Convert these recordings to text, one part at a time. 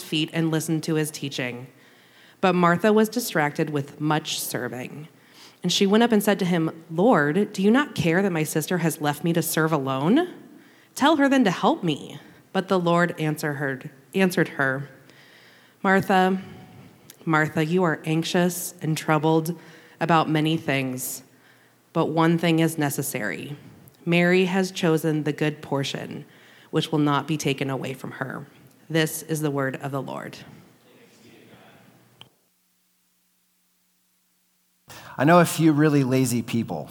feet and listened to his teaching. But Martha was distracted with much serving. And she went up and said to him, Lord, do you not care that my sister has left me to serve alone? Tell her then to help me. But the Lord answered her, Martha, Martha, you are anxious and troubled about many things, but one thing is necessary. Mary has chosen the good portion, which will not be taken away from her. This is the word of the Lord. I know a few really lazy people,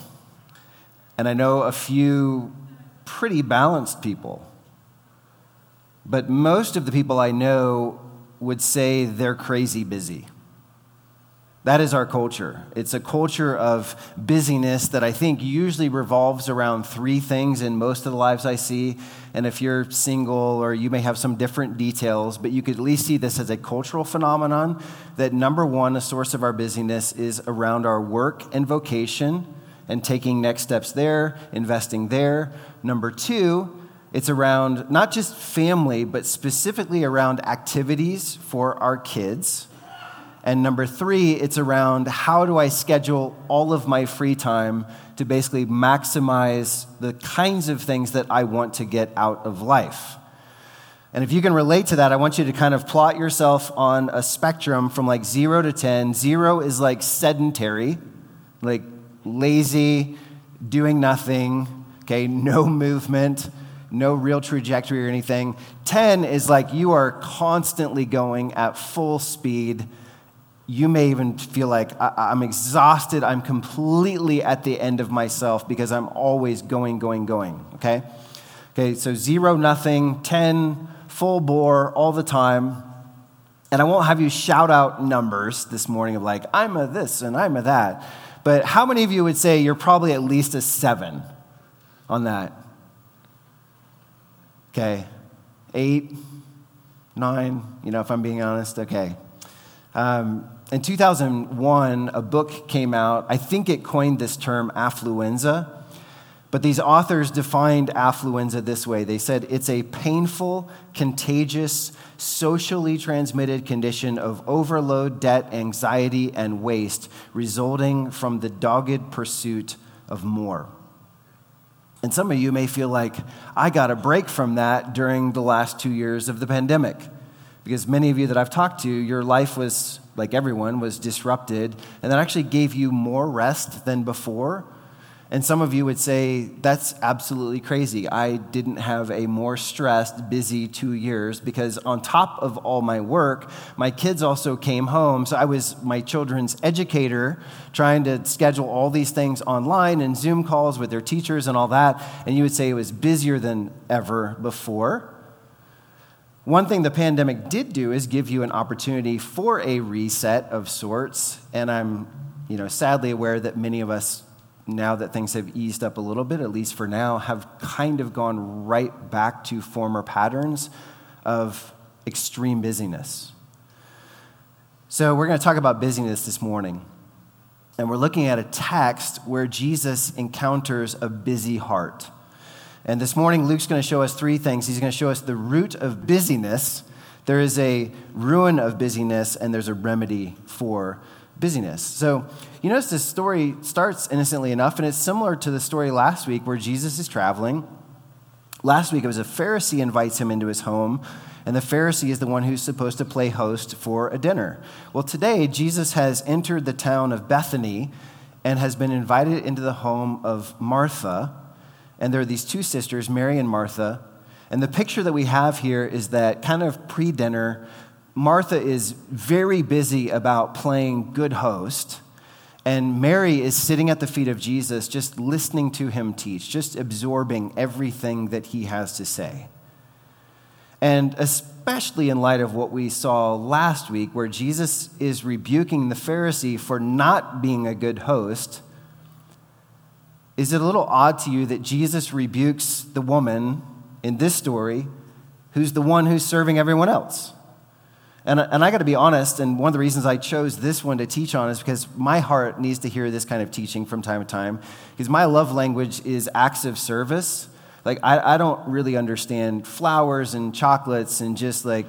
and I know a few pretty balanced people, but most of the people I know would say they're crazy busy. That is our culture. It's a culture of busyness that I think usually revolves around three things in most of the lives I see. And if you're single, or you may have some different details, but you could at least see this as a cultural phenomenon that, number one, a source of our busyness is around our work and vocation and taking next steps there, investing there. Number two, it's around not just family, but specifically around activities for our kids. And number three, it's around how do I schedule all of my free time to basically maximize the kinds of things that I want to get out of life. And if you can relate to that, I want you to kind of plot yourself on a spectrum from like 0 to 10. 0 is like sedentary, like lazy, doing nothing, okay, no movement, no real trajectory or anything. 10 is like you are constantly going at full speed. You may even feel like I'm exhausted. I'm completely at the end of myself because I'm always going, okay? Okay, so 0, nothing, 10, full bore all the time. And I won't have you shout out numbers this morning of like, I'm a this and I'm a that. But how many of you would say you're probably at least a 7 on that? Okay, 8, 9, if I'm being honest, okay. In 2001, a book came out. I think it coined this term affluenza, but these authors defined affluenza this way. They said it's a painful, contagious, socially transmitted condition of overload, debt, anxiety, and waste resulting from the dogged pursuit of more. And some of you may feel like, I got a break from that during the last 2 years of the pandemic. Because many of you that I've talked to, your life was, like everyone, was disrupted, and that actually gave you more rest than before. And some of you would say, that's absolutely crazy. I didn't have a more stressed, busy 2 years because on top of all my work, my kids also came home. So I was my children's educator trying to schedule all these things online and Zoom calls with their teachers and all that. And you would say it was busier than ever before. One thing the pandemic did do is give you an opportunity for a reset of sorts, and I'm, sadly aware that many of us, now that things have eased up a little bit, at least for now, have kind of gone right back to former patterns of extreme busyness. So we're going to talk about busyness this morning, and we're looking at a text where Jesus encounters a busy heart. And this morning, Luke's going to show us three things. He's going to show us the root of busyness. There is a ruin of busyness, and there's a remedy for busyness. So you notice this story starts innocently enough, and it's similar to the story last week where Jesus is traveling. Last week, it was a Pharisee invites him into his home, and the Pharisee is the one who's supposed to play host for a dinner. Well, today, Jesus has entered the town of Bethany and has been invited into the home of Martha. And there are these two sisters, Mary and Martha. And the picture that we have here is that kind of pre-dinner, Martha is very busy about playing good host. And Mary is sitting at the feet of Jesus, just listening to him teach, just absorbing everything that he has to say. And especially in light of what we saw last week, where Jesus is rebuking the Pharisee for not being a good host, is it a little odd to you that Jesus rebukes the woman in this story who's the one who's serving everyone else? And I got to be honest, and one of the reasons I chose this one to teach on is because my heart needs to hear this kind of teaching from time to time, because my love language is acts of service. Like, I don't really understand flowers and chocolates and just like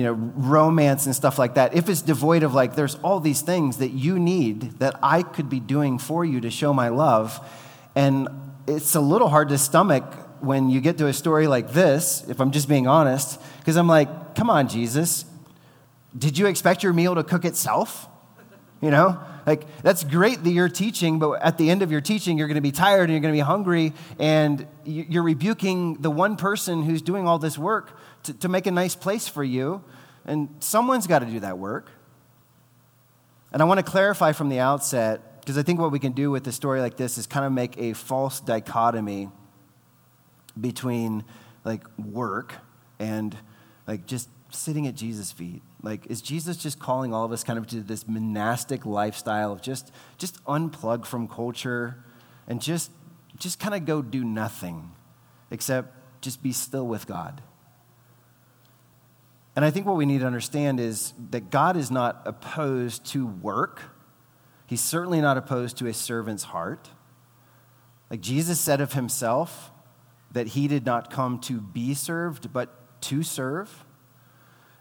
romance and stuff like that, if it's devoid of like, there's all these things that you need that I could be doing for you to show my love. And it's a little hard to stomach when you get to a story like this, if I'm just being honest, because I'm like, come on, Jesus, did you expect your meal to cook itself? You know, like, that's great that you're teaching, but at the end of your teaching, you're going to be tired and you're going to be hungry, and you're rebuking the one person who's doing all this work to make a nice place for you, and someone's got to do that work. And I want to clarify from the outset, because I think what we can do with a story like this is kind of make a false dichotomy between, like, work and, like, just sitting at Jesus' feet. Like, is Jesus just calling all of us kind of to this monastic lifestyle of just unplug from culture and just kind of go do nothing except just be still with God? And I think what we need to understand is that God is not opposed to work. He's certainly not opposed to a servant's heart. Like Jesus said of himself that he did not come to be served, but to serve.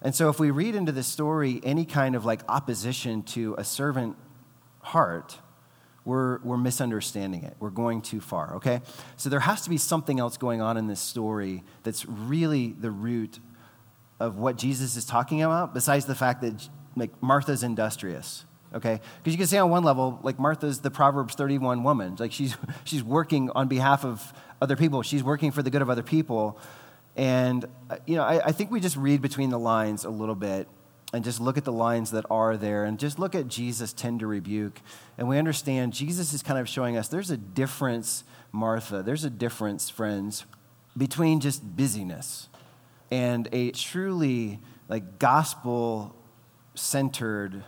And so if we read into this story any kind of like opposition to a servant heart, we're misunderstanding it. We're going too far, okay? So there has to be something else going on in this story that's really the root of what Jesus is talking about, besides the fact that like Martha's industrious, okay? Because you can say on one level, like Martha's the Proverbs 31 woman. Like she's working on behalf of other people. She's working for the good of other people. And, you know, I think we just read between the lines a little bit and just look at the lines that are there and just look at Jesus' tender rebuke. And we understand Jesus is kind of showing us there's a difference, Martha, there's a difference, friends, between just busyness and a truly, like, gospel-centered,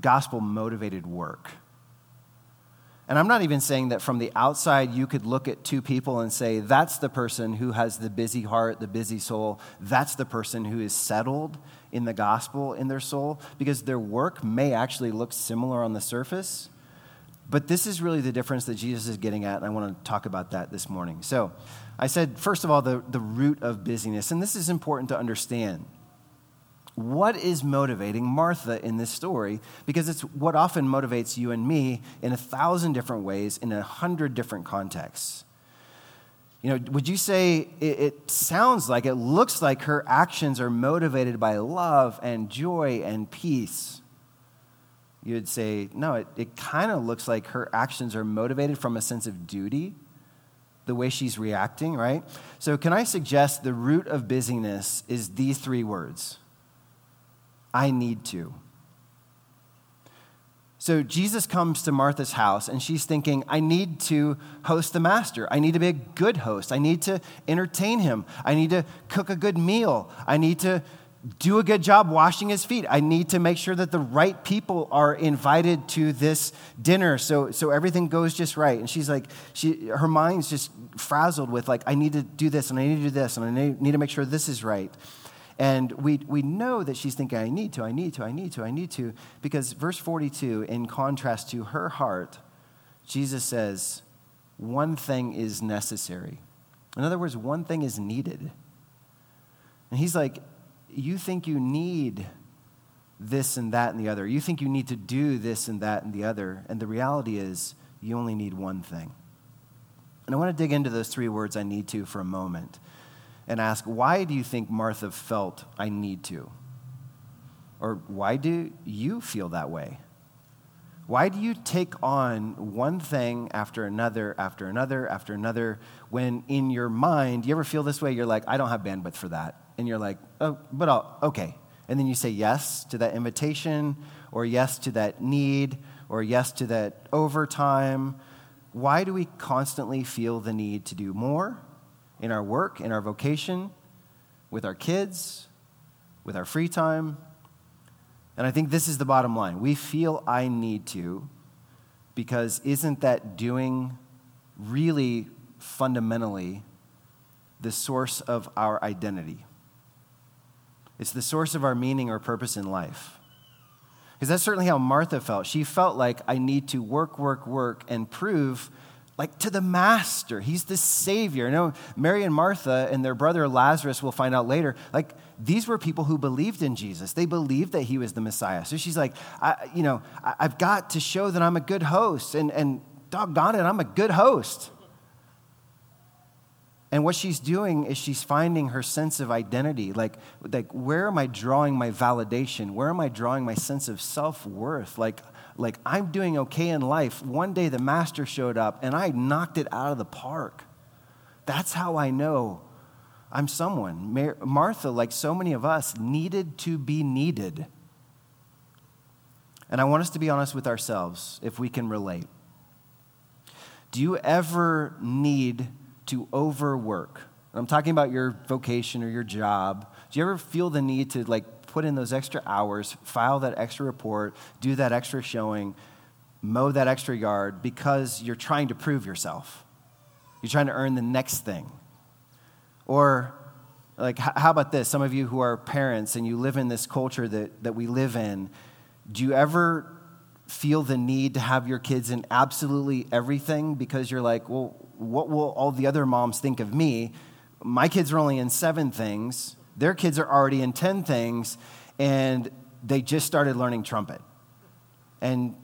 gospel-motivated work. And I'm not even saying that from the outside you could look at two people and say, that's the person who has the busy heart, the busy soul. That's the person who is settled in the gospel in their soul, because their work may actually look similar on the surface. But this is really the difference that Jesus is getting at, and I want to talk about that this morning. So I said, first of all, the root of busyness, and this is important to understand. What is motivating Martha in this story? Because it's what often motivates you and me in 1,000 different ways, in 100 different contexts. You know, would you say it sounds like, it looks like her actions are motivated by love and joy and peace? You'd say, no, it kind of looks like her actions are motivated from a sense of duty, the way she's reacting, right? So can I suggest the root of busyness is these three words? I need to. So Jesus comes to Martha's house, and she's thinking, I need to host the master. I need to be a good host. I need to entertain him. I need to cook a good meal. I need to do a good job washing his feet. I need to make sure that the right people are invited to this dinner so everything goes just right. And she's like, her mind's just frazzled with like, I need to do this, and I need to do this, and I need to make sure this is right. And we know that she's thinking, I need to, because verse 42, in contrast to her heart, Jesus says, one thing is necessary. In other words, one thing is needed. And he's like, you think you need this and that and the other. You think you need to do this and that and the other. And the reality is, you only need one thing. And I want to dig into those three words, I need to, for a moment, and ask, why do you think Martha felt I need to? Or why do you feel that way? Why do you take on one thing after another, after another, after another, when in your mind, you ever feel this way? You're like, I don't have bandwidth for that. And you're like, oh, but I'll, okay. And then you say yes to that invitation, or yes to that need, or yes to that overtime. Why do we constantly feel the need to do more? In our work, in our vocation, with our kids, with our free time. And I think this is the bottom line. We feel I need to, because isn't that doing really fundamentally the source of our identity? It's the source of our meaning or purpose in life. Because that's certainly how Martha felt. She felt like I need to work, and prove like to the master. He's the savior. You know, Mary and Martha and their brother Lazarus, we'll find out later, like these were people who believed in Jesus. They believed that he was the Messiah. So she's like, I've got to show that I'm a good host. And doggone it, I'm a good host. And what she's doing is she's finding her sense of identity. Like where am I drawing my validation? Where am I drawing my sense of self-worth? Like I'm doing okay in life. One day the master showed up and I knocked it out of the park. That's how I know I'm someone. Martha, like so many of us, needed to be needed. And I want us to be honest with ourselves if we can relate. Do you ever need to overwork? I'm talking about your vocation or your job. Do you ever feel the need to like put in those extra hours, file that extra report, do that extra showing, mow that extra yard because you're trying to prove yourself? You're trying to earn the next thing. Or like, how about this? Some of you who are parents and you live in this culture that we live in, do you ever feel the need to have your kids in absolutely everything because you're like, well, what will all the other moms think of me? My kids are only in 7 things. Their kids are already in 10 things, and they just started learning trumpet. And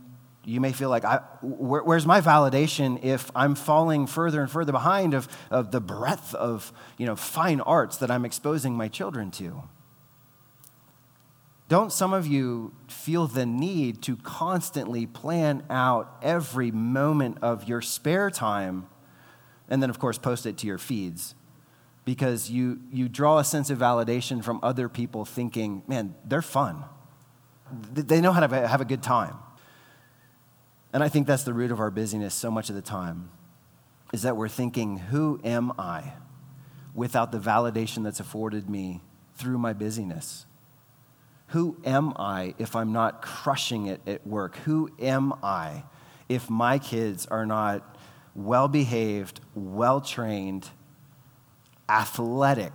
you may feel like, where's my validation if I'm falling further and further behind of the breadth of fine arts that I'm exposing my children to? Don't some of you feel the need to constantly plan out every moment of your spare time and then, of course, post it to your feeds because you draw a sense of validation from other people thinking, man, they're fun. They know how to have a good time. And I think that's the root of our busyness so much of the time is that we're thinking, who am I without the validation that's afforded me through my busyness? Who am I if I'm not crushing it at work? Who am I if my kids are not well-behaved, well-trained, athletic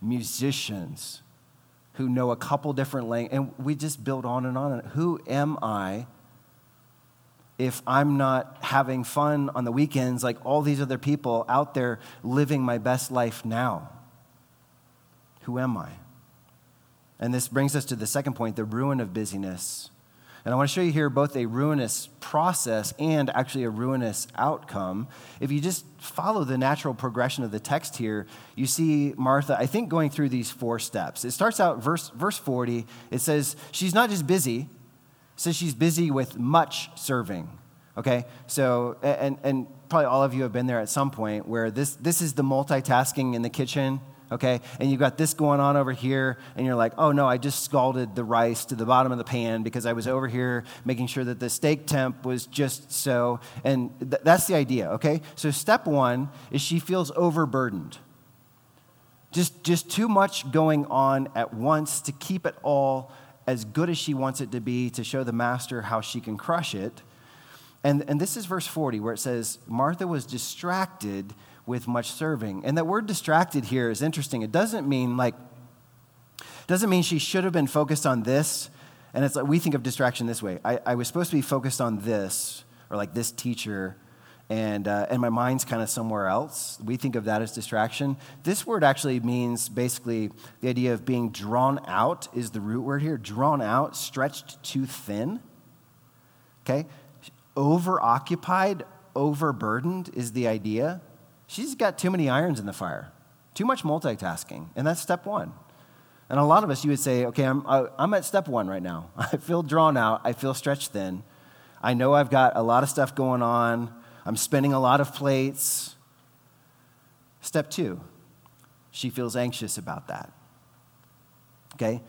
musicians who know a couple different languages? And we just build on and on. Who am I if I'm not having fun on the weekends like all these other people out there living my best life now? Who am I? And this brings us to the second point, the ruin of busyness. And I want to show you here both a ruinous process and actually a ruinous outcome. If you just follow the natural progression of the text here, you see Martha, I think, going through these 4 steps. It starts out, verse 40, it says, she's not just busy, it says she's busy with much serving, okay? So, and probably all of you have been there at some point where this is the multitasking in the kitchen, okay, and you've got this going on over here, and you're like, oh no, I just scalded the rice to the bottom of the pan because I was over here making sure that the steak temp was just so, and that's the idea, okay? So step 1 is she feels overburdened. Just too much going on at once to keep it all as good as she wants it to be to show the master how she can crush it. And this is verse 40 where it says, Martha was distracted with much serving. And that word distracted here is interesting. It doesn't mean she should have been focused on this. And it's like we think of distraction this way. I was supposed to be focused on this or like this teacher and my mind's kind of somewhere else. We think of that as distraction. This word actually means basically the idea of being drawn out is the root word here. Drawn out, stretched too thin. Okay? Overoccupied, overburdened is the idea. She's got too many irons in the fire, too much multitasking, and that's step 1. And a lot of us, you would say, okay, I'm at step 1 right now. I feel drawn out. I feel stretched thin. I know I've got a lot of stuff going on. I'm spinning a lot of plates. Step 2, she feels anxious about that, okay?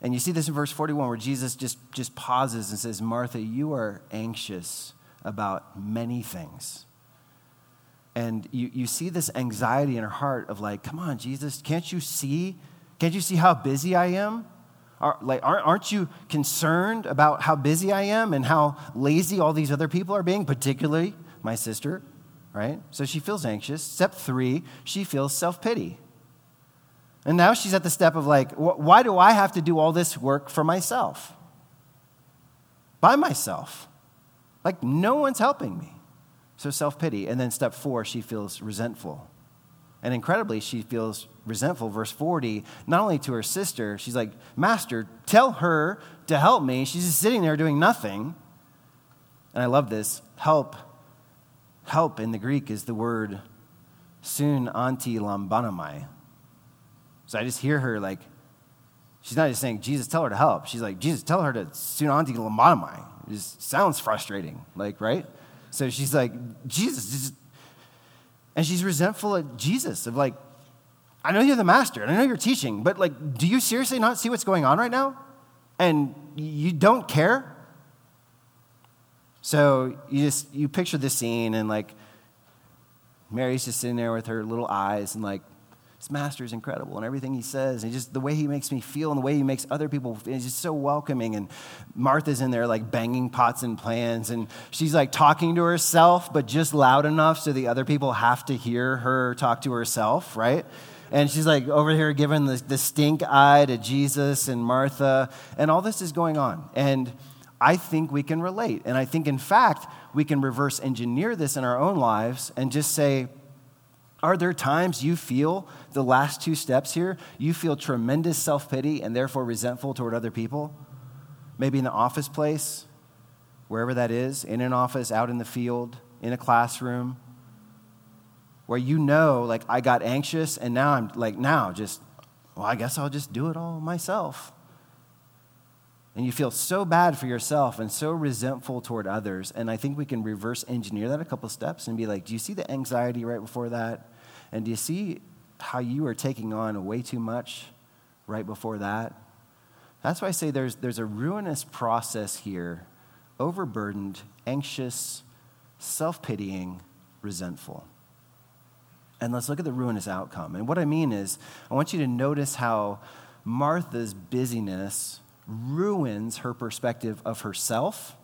And you see this in verse 41 where Jesus just pauses and says, Martha, you are anxious about many things. And you see this anxiety in her heart of like, come on, Jesus, can't you see how busy I am? Aren't you concerned about how busy I am and how lazy all these other people are being, particularly my sister, right? So she feels anxious. Step 3, she feels self-pity. And now she's at the step of like, why do I have to do all this work for myself? By myself. Like, no one's helping me. So self-pity. And then step 4, she feels resentful. And incredibly, she feels resentful, verse 40, not only to her sister. She's like, Master, tell her to help me. She's just sitting there doing nothing. And I love this. Help in the Greek is the word sun anti lambanamai. So I just hear her like, she's not just saying, Jesus, tell her to help. She's like, Jesus, tell her to sun anti lambanamai. It just sounds frustrating, like, right? So she's like, Jesus, just, and she's resentful at Jesus of like, I know you're the master and I know you're teaching, but like, do you seriously not see what's going on right now? And you don't care? So you picture this scene and like, Mary's just sitting there with her little eyes and like, this master's incredible and everything he says and just the way he makes me feel and the way he makes other people feel is just so welcoming. And Martha's in there like banging pots and pans and she's like talking to herself but just loud enough so the other people have to hear her talk to herself, right? And she's like over here giving the stink eye to Jesus and Martha and all this is going on. And I think we can relate. And I think in fact, we can reverse engineer this in our own lives and just say, are there times you feel the last 2 steps here, you feel tremendous self-pity and therefore resentful toward other people? Maybe in the office place, wherever that is, in an office, out in the field, in a classroom, where you know, like, I got anxious and now I'm like, I guess I'll just do it all myself. And you feel so bad for yourself and so resentful toward others. And I think we can reverse engineer that a couple steps and be like, do you see the anxiety right before that? And do you see how you are taking on way too much right before that? That's why I say there's a ruinous process here, overburdened, anxious, self-pitying, resentful. And let's look at the ruinous outcome. And what I mean is, I want you to notice how Martha's busyness ruins her perspective of herself,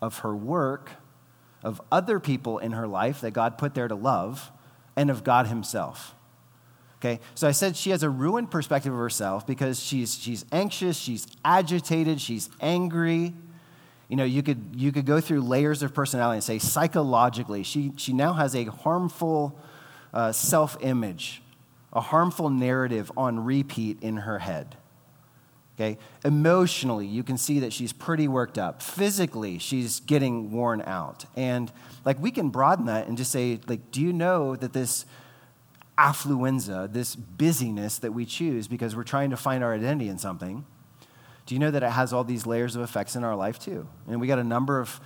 of her work, of other people in her life that God put there to love, and of God himself. Okay, so I said she has a ruined perspective of herself because she's anxious, she's agitated, she's angry. You know, you could go through layers of personality and say psychologically, she now has a harmful self-image, a harmful narrative on repeat in her head. Okay, emotionally, you can see that she's pretty worked up. Physically, she's getting worn out. And like we can broaden that and just say, like, do you know that this affluenza, this busyness that we choose because we're trying to find our identity in something, do you know that it has all these layers of effects in our life too? And we got a number of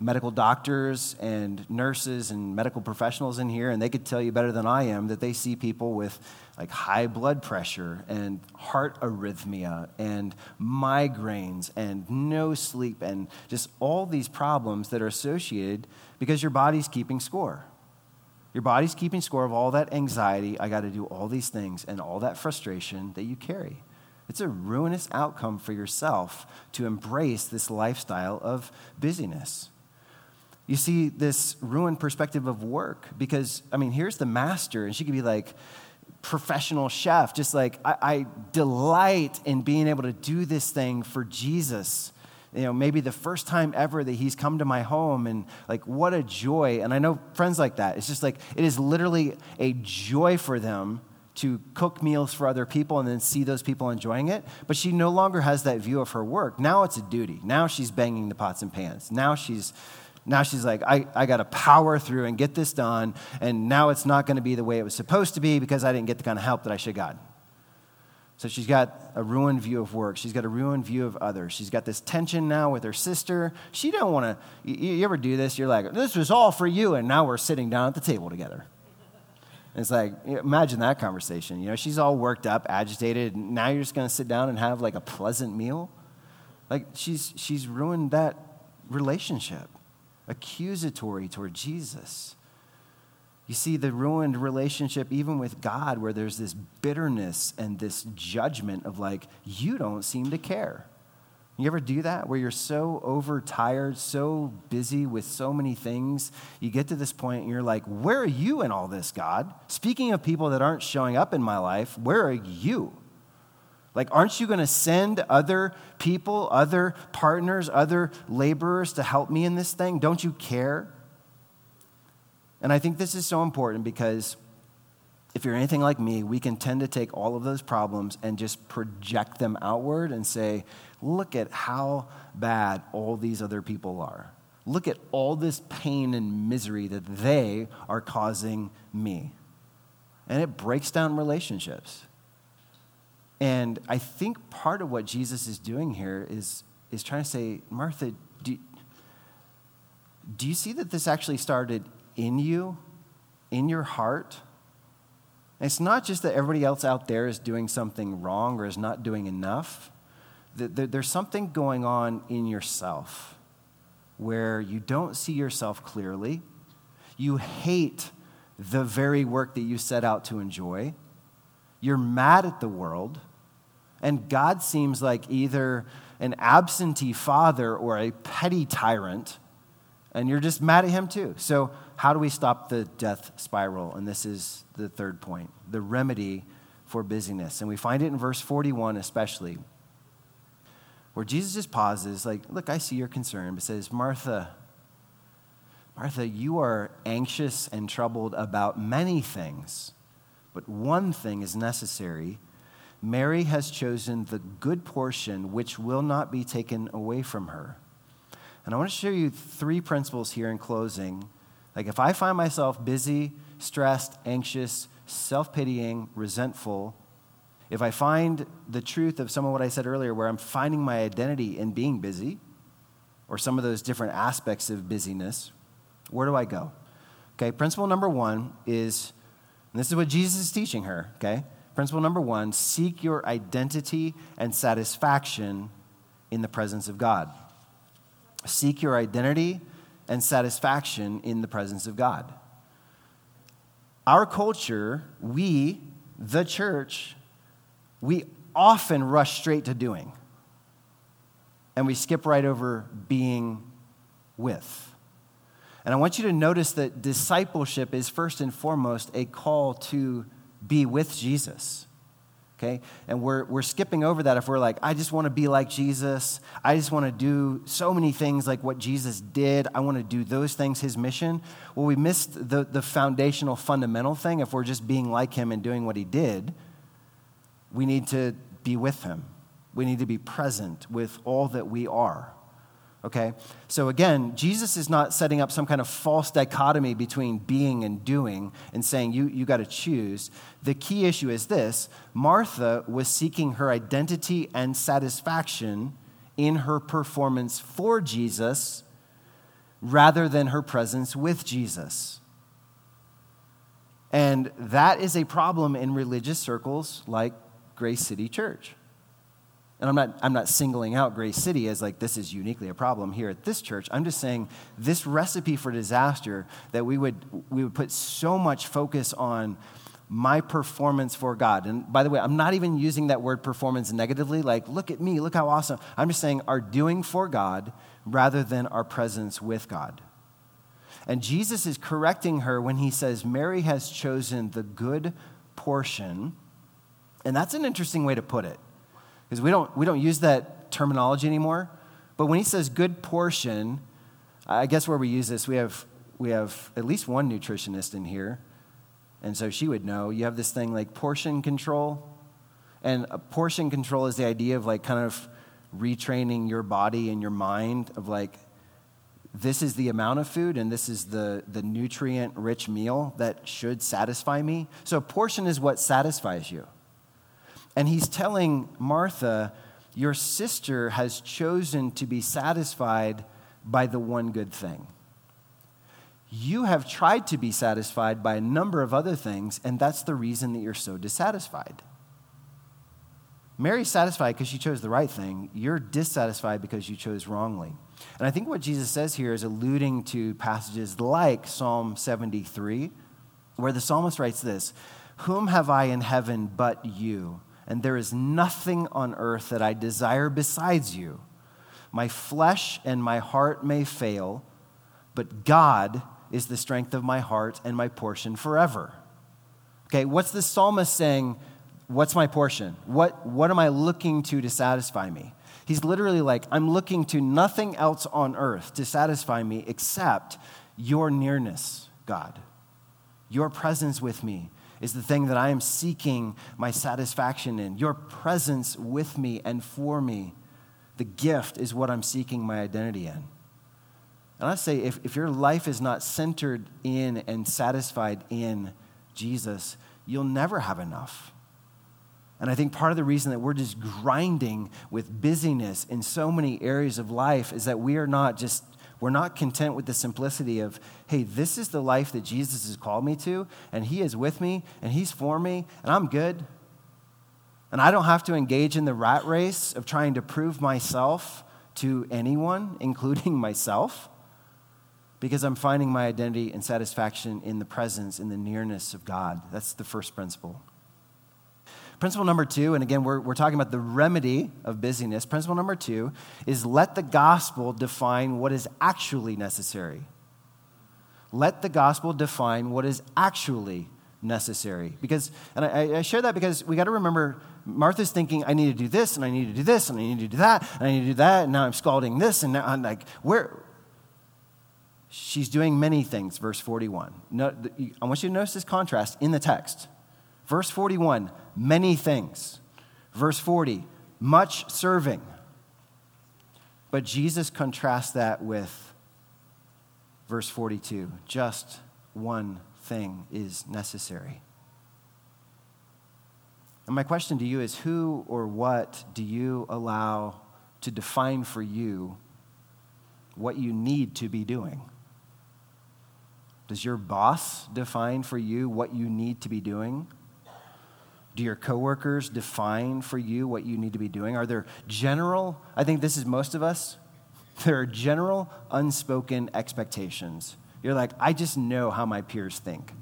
medical doctors and nurses and medical professionals in here, and they could tell you better than I am that they see people with like high blood pressure and heart arrhythmia and migraines and no sleep and just all these problems that are associated because your body's keeping score. Your body's keeping score of all that anxiety, I got to do all these things, and all that frustration that you carry. It's a ruinous outcome for yourself to embrace this lifestyle of busyness. You see this ruined perspective of work because, I mean, here's the master, and she could be like professional chef, just like, I delight in being able to do this thing for Jesus. You know, maybe the first time ever that he's come to my home, and like, what a joy. And I know friends like that. It's just like, it is literally a joy for them to cook meals for other people and then see those people enjoying it. But she no longer has that view of her work. Now it's a duty. Now she's banging the pots and pans. Now she's like, I got to power through and get this done, and now it's not going to be the way it was supposed to be because I didn't get the kind of help that I should have gotten. So she's got a ruined view of work. She's got a ruined view of others. She's got this tension now with her sister. She don't want to, you ever do this? You're like, this was all for you, and now we're sitting down at the table together. And it's like, imagine that conversation. You know, she's all worked up, agitated, and now you're just going to sit down and have like a pleasant meal? Like she's ruined that relationship. Accusatory toward Jesus. You see the ruined relationship even with God where there's this bitterness and this judgment of like, you don't seem to care. You ever do that where you're so overtired, so busy with so many things, you get to this point and you're like, where are you in all this, God? Speaking of people that aren't showing up in my life, where are you? Like, aren't you going to send other people, other partners, other laborers to help me in this thing? Don't you care? And I think this is so important because if you're anything like me, we can tend to take all of those problems and just project them outward and say, look at how bad all these other people are. Look at all this pain and misery that they are causing me. And it breaks down relationships. And I think part of what Jesus is doing here is trying to say, Martha, do you see that this actually started in you, in your heart? And it's not just that everybody else out there is doing something wrong or is not doing enough. There's something going on in yourself where you don't see yourself clearly. You hate the very work that you set out to enjoy. You're mad at the world. And God seems like either an absentee father or a petty tyrant, and you're just mad at him too. So how do we stop the death spiral? And this is the third point, the remedy for busyness. And we find it in verse 41 especially, where Jesus just pauses, like, look, I see your concern, but says, Martha, you are anxious and troubled about many things, but one thing is necessary. Mary has chosen the good portion which will not be taken away from her. And I want to show you three principles here in closing. Like if I find myself busy, stressed, anxious, self-pitying, resentful, if I find the truth of some of what I said earlier where I'm finding my identity in being busy or some of those different aspects of busyness, where do I go? Okay, principle number one is, and this is what Jesus is teaching her, okay? Principle number one, seek your identity and satisfaction in the presence of God. Seek your identity and satisfaction in the presence of God. Our culture, we, the church, we often rush straight to doing, and we skip right over being with. And I want you to notice that discipleship is first and foremost a call to be with Jesus, okay? And we're skipping over that if we're like, I just want to be like Jesus. I just want to do so many things like what Jesus did. I want to do those things, his mission. Well, we missed the foundational, fundamental thing. If we're just being like him and doing what he did, we need to be with him. We need to be present with all that we are. Okay, so again, Jesus is not setting up some kind of false dichotomy between being and doing and saying you got to choose. The key issue is this: Martha was seeking her identity and satisfaction in her performance for Jesus rather than her presence with Jesus. And that is a problem in religious circles like Grace City Church. And I'm not singling out Grace City as like this is uniquely a problem here at this church. I'm just saying this recipe for disaster that we would put so much focus on my performance for God. And by the way, I'm not even using that word performance negatively, like look at me, look how awesome. I'm just saying our doing for God rather than our presence with God. And Jesus is correcting her when he says Mary has chosen the good portion. And that's an interesting way to put it. Because we don't use that terminology anymore. But when he says good portion, I guess where we use this, we have at least one nutritionist in here. And so she would know. You have this thing like portion control. And a portion control is the idea of like kind of retraining your body and your mind of like, this is the amount of food and this is the nutrient-rich meal that should satisfy me. So a portion is what satisfies you. And he's telling Martha, your sister has chosen to be satisfied by the one good thing. You have tried to be satisfied by a number of other things, and that's the reason that you're so dissatisfied. Mary's satisfied because she chose the right thing. You're dissatisfied because you chose wrongly. And I think what Jesus says here is alluding to passages like Psalm 73, where the psalmist writes this, "Whom have I in heaven but you? And there is nothing on earth that I desire besides you. My flesh and my heart may fail, but God is the strength of my heart and my portion forever." Okay, what's the psalmist saying? What's my portion? What am I looking to satisfy me? He's literally like, I'm looking to nothing else on earth to satisfy me except your nearness, God. Your presence with me is the thing that I am seeking my satisfaction in. Your presence with me and for me, the gift, is what I'm seeking my identity in. And I say, if your life is not centered in and satisfied in Jesus, you'll never have enough. And I think part of the reason that we're just grinding with busyness in so many areas of life is that we're not content with the simplicity of, hey, this is the life that Jesus has called me to, and he is with me, and he's for me, and I'm good. And I don't have to engage in the rat race of trying to prove myself to anyone, including myself, because I'm finding my identity and satisfaction in the presence, in the nearness of God. That's the first principle. Principle number two, and again, we're talking about the remedy of busyness. Principle number two is let the gospel define what is actually necessary. Let the gospel define what is actually necessary. Because, and I share that because we got to remember, Martha's thinking, I need to do this, and I need to do this, and I need to do that, and I need to do that, and now I'm scalding this, and now I'm like, where? She's doing many things, verse 41. No, I want you to notice this contrast in the text. Verse 41, many things. Verse 40, much serving. But Jesus contrasts that with verse 42, just one thing is necessary. And my question to you is, who or what do you allow to define for you what you need to be doing? Does your boss define for you what you need to be doing? Do your coworkers define for you what you need to be doing? Are there general, I think this is most of us, there are general unspoken expectations. You're like, I just know how my peers think.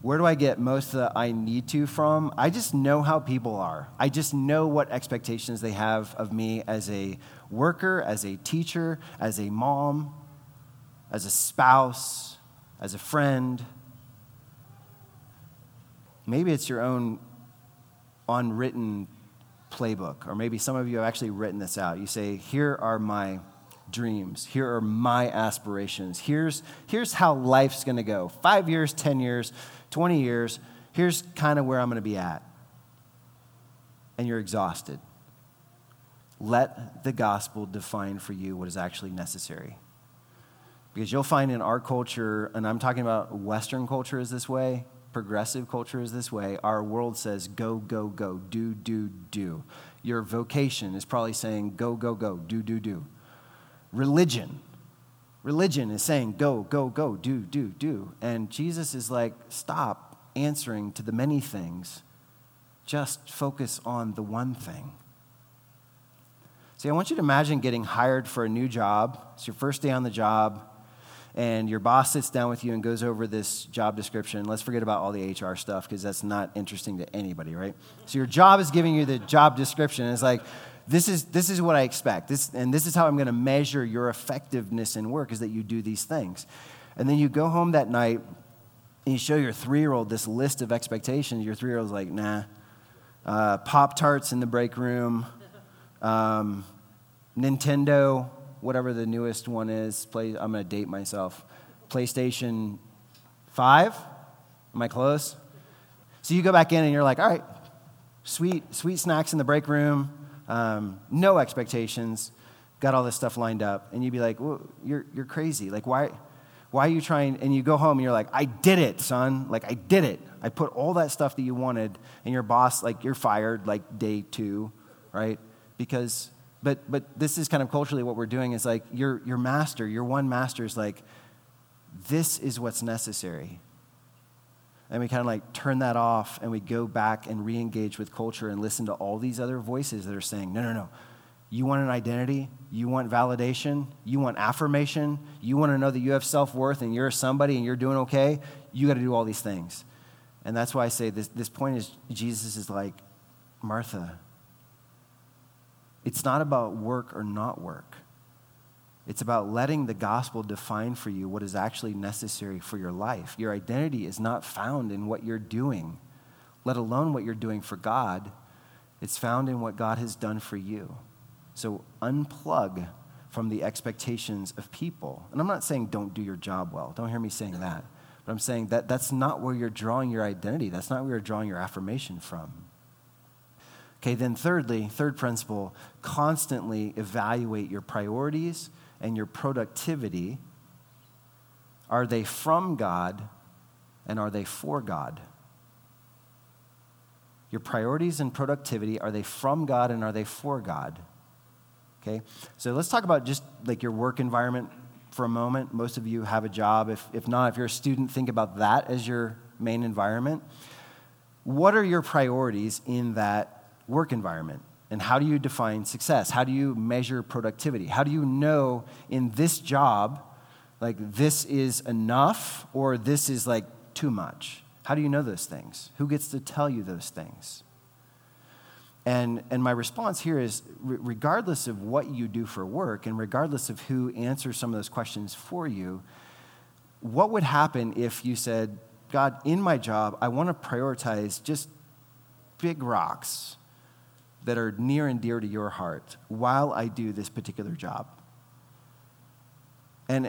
Where do I get most of the I need to from? I just know how people are. I just know what expectations they have of me as a worker, as a teacher, as a mom, as a spouse, as a friend. Maybe it's your own unwritten playbook, or maybe some of you have actually written this out. You say, here are my dreams. Here are my aspirations. Here's how life's going to go. 5 years, 10 years, 20 years. Here's kind of where I'm going to be at. And you're exhausted. Let the gospel define for you what is actually necessary. Because you'll find in our culture, and I'm talking about Western culture is this way, progressive culture is this way, our world says go, go, go, do, do, do. Your vocation is probably saying go, go, go, do, do, do. Religion is saying go, go, go, do, do, do. And Jesus is like, stop answering to the many things. Just focus on the one thing. See, I want you to imagine getting hired for a new job. It's your first day on the job. And your boss sits down with you and goes over this job description. Let's forget about all the HR stuff because that's not interesting to anybody, right? So your job is giving you the job description. It's like, this is what I expect. This is how I'm going to measure your effectiveness in work, is that you do these things. And then you go home that night and you show your 3-year-old this list of expectations. Your 3-year-old's like, nah. Pop-Tarts in the break room. Nintendo, whatever the newest one is. I'm going to date myself. PlayStation 5? Am I close? So you go back in and you're like, all right, sweet snacks in the break room, no expectations, got all this stuff lined up. And you'd be like, well, you're crazy. Like, why are you trying? And you go home and you're like, I did it, son. Like, I did it. I put all that stuff that you wanted. And your boss, like, you're fired, like, day 2, right? Because... But this is kind of culturally what we're doing is like your one master is like, this is what's necessary. And we kind of like turn that off and we go back and re-engage with culture and listen to all these other voices that are saying, no. You want an identity, you want validation, you want affirmation, you want to know that you have self-worth and you're somebody and you're doing okay, you got to do all these things. And that's why I say this point is Jesus is like, Martha, it's not about work or not work. It's about letting the gospel define for you what is actually necessary for your life. Your identity is not found in what you're doing, let alone what you're doing for God. It's found in what God has done for you. So unplug from the expectations of people. And I'm not saying don't do your job well. Don't hear me saying that. But I'm saying that that's not where you're drawing your identity. That's not where you're drawing your affirmation from. Okay, then thirdly, third principle, constantly evaluate your priorities and your productivity. Are they from God and are they for God? Your priorities and productivity, are they from God and are they for God? Okay, so let's talk about just like your work environment for a moment. Most of you have a job. If not, if you're a student, think about that as your main environment. What are your priorities in that work environment? And how do you define success? How do you measure productivity? How do you know in this job, like this is enough or this is like too much? How do you know those things? Who gets to tell you those things? And my response here is, regardless of what you do for work and regardless of who answers some of those questions for you, what would happen if you said, God, in my job, I want to prioritize just big rocks that are near and dear to your heart while I do this particular job? And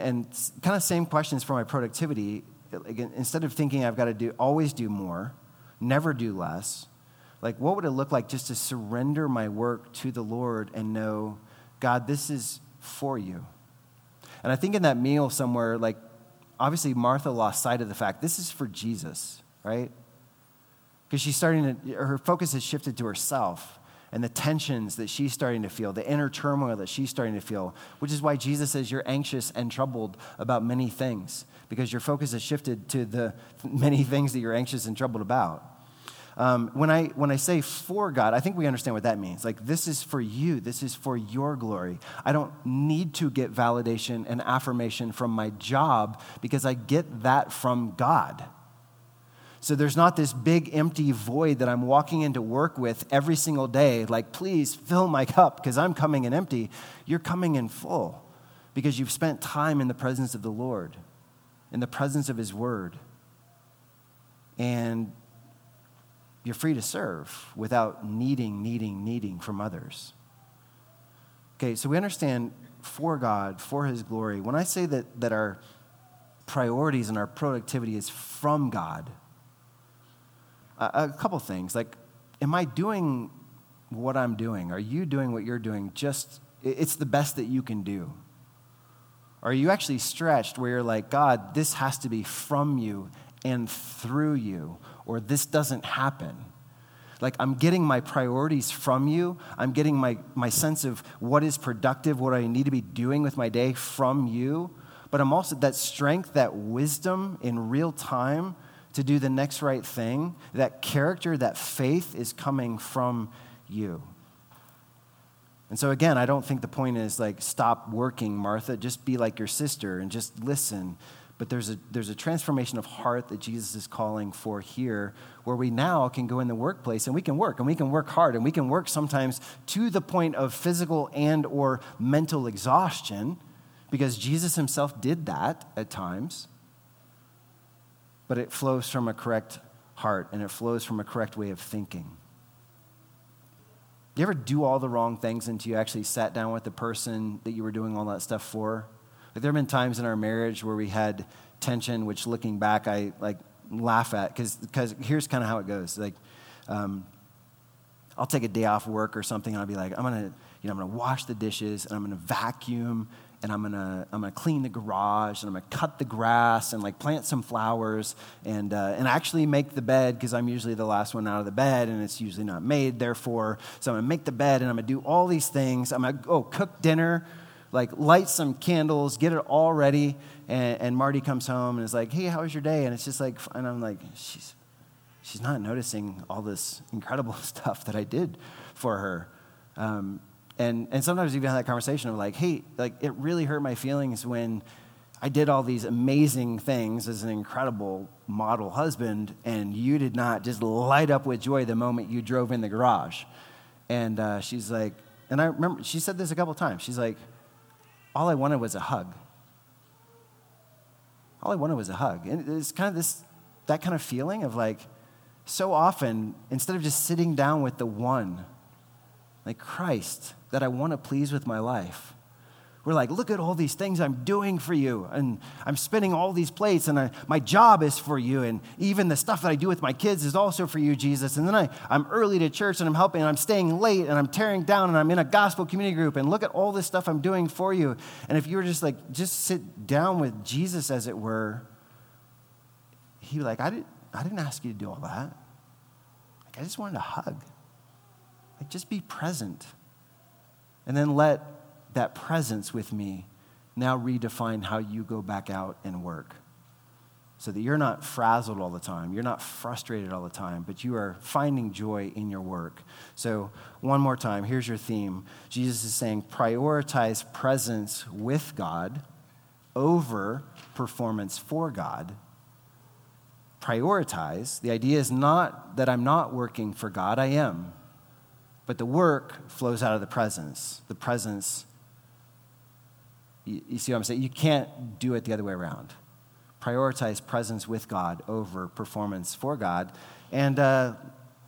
kind of same questions for my productivity. Again, instead of thinking I've got to always do more, never do less, like, what would it look like just to surrender my work to the Lord and know, God, this is for you? And I think in that meal somewhere, like, obviously Martha lost sight of the fact this is for Jesus, right? Because she's her focus has shifted to herself and the tensions that she's starting to feel, the inner turmoil that she's starting to feel, which is why Jesus says you're anxious and troubled about many things, because your focus has shifted to the many things that you're anxious and troubled about. When I say for God, I think we understand what that means. Like, this is for you. This is for your glory. I don't need to get validation and affirmation from my job because I get that from God. So there's not this big empty void that I'm walking into work with every single day. Like, please fill my cup because I'm coming in empty. You're coming in full because you've spent time in the presence of the Lord, in the presence of his word. And you're free to serve without needing from others. Okay, so we understand for God, for his glory. When I say that our priorities and our productivity is from God, a couple things. Like, am I doing what I'm doing? Are you doing what you're doing? Just, it's the best that you can do. Are you actually stretched where you're like, God, this has to be from you and through you, or this doesn't happen? Like, I'm getting my priorities from you. I'm getting my sense of what is productive, what I need to be doing with my day from you. But I'm also that strength, that wisdom in real time to do the next right thing, that character, that faith is coming from you. And so again, I don't think the point is like, stop working, Martha. Just be like your sister and just listen. But there's a transformation of heart that Jesus is calling for here, where we now can go in the workplace and we can work hard, and we can work sometimes to the point of physical and or mental exhaustion, because Jesus himself did that at times. But it flows from a correct heart, and it flows from a correct way of thinking. You ever do all the wrong things until you actually sat down with the person that you were doing all that stuff for? Like, there have been times in our marriage where we had tension, which looking back, I like laugh at, because here's kind of how it goes. Like, I'll take a day off work or something, and I'll be like, I'm gonna wash the dishes, and I'm gonna vacuum, and I'm gonna clean the garage, and I'm gonna cut the grass, and like plant some flowers, and actually make the bed, because I'm usually the last one out of the bed, and it's usually not made. Therefore, so I'm gonna make the bed, and I'm gonna do all these things. I'm gonna go cook dinner, like light some candles, get it all ready, and Marty comes home and is like, hey, how was your day? And it's just like, and I'm like, she's not noticing all this incredible stuff that I did for her. And sometimes even have that conversation of like, hey, like it really hurt my feelings when I did all these amazing things as an incredible model husband, and you did not just light up with joy the moment you drove in the garage. And she's like, and I remember, she said this a couple times, she's like, all I wanted was a hug. All I wanted was a hug. And it's kind of that kind of feeling of like, so often, instead of just sitting down with the one, like Christ, that I want to please with my life, We're like, look at all these things I'm doing for you, and I'm spinning all these plates, and my job is for you, and even the stuff that I do with my kids is also for you, Jesus. And then I'm early to church, and I'm helping, and I'm staying late, and I'm tearing down, and I'm in a gospel community group, and look at all this stuff I'm doing for you. And if you were just sit down with Jesus, as it were, he'd be like, I didn't ask you to do all that. I just wanted a hug. Just be present. And then let that presence with me now redefine how you go back out and work, so that you're not frazzled all the time, you're not frustrated all the time, but you are finding joy in your work. So one more time, here's your theme. Jesus is saying, prioritize presence with God over performance for God. Prioritize. The idea is not that I'm not working for God, I am. But the work flows out of the presence. The presence, you see what I'm saying? You can't do it the other way around. Prioritize presence with God over performance for God. And I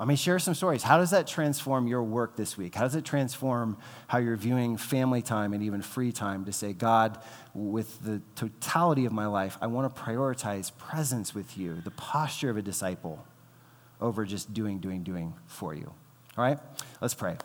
mean, share some stories. How does that transform your work this week? How does it transform how you're viewing family time and even free time, to say, God, with the totality of my life, I want to prioritize presence with you, the posture of a disciple, over just doing for you. All right, let's pray.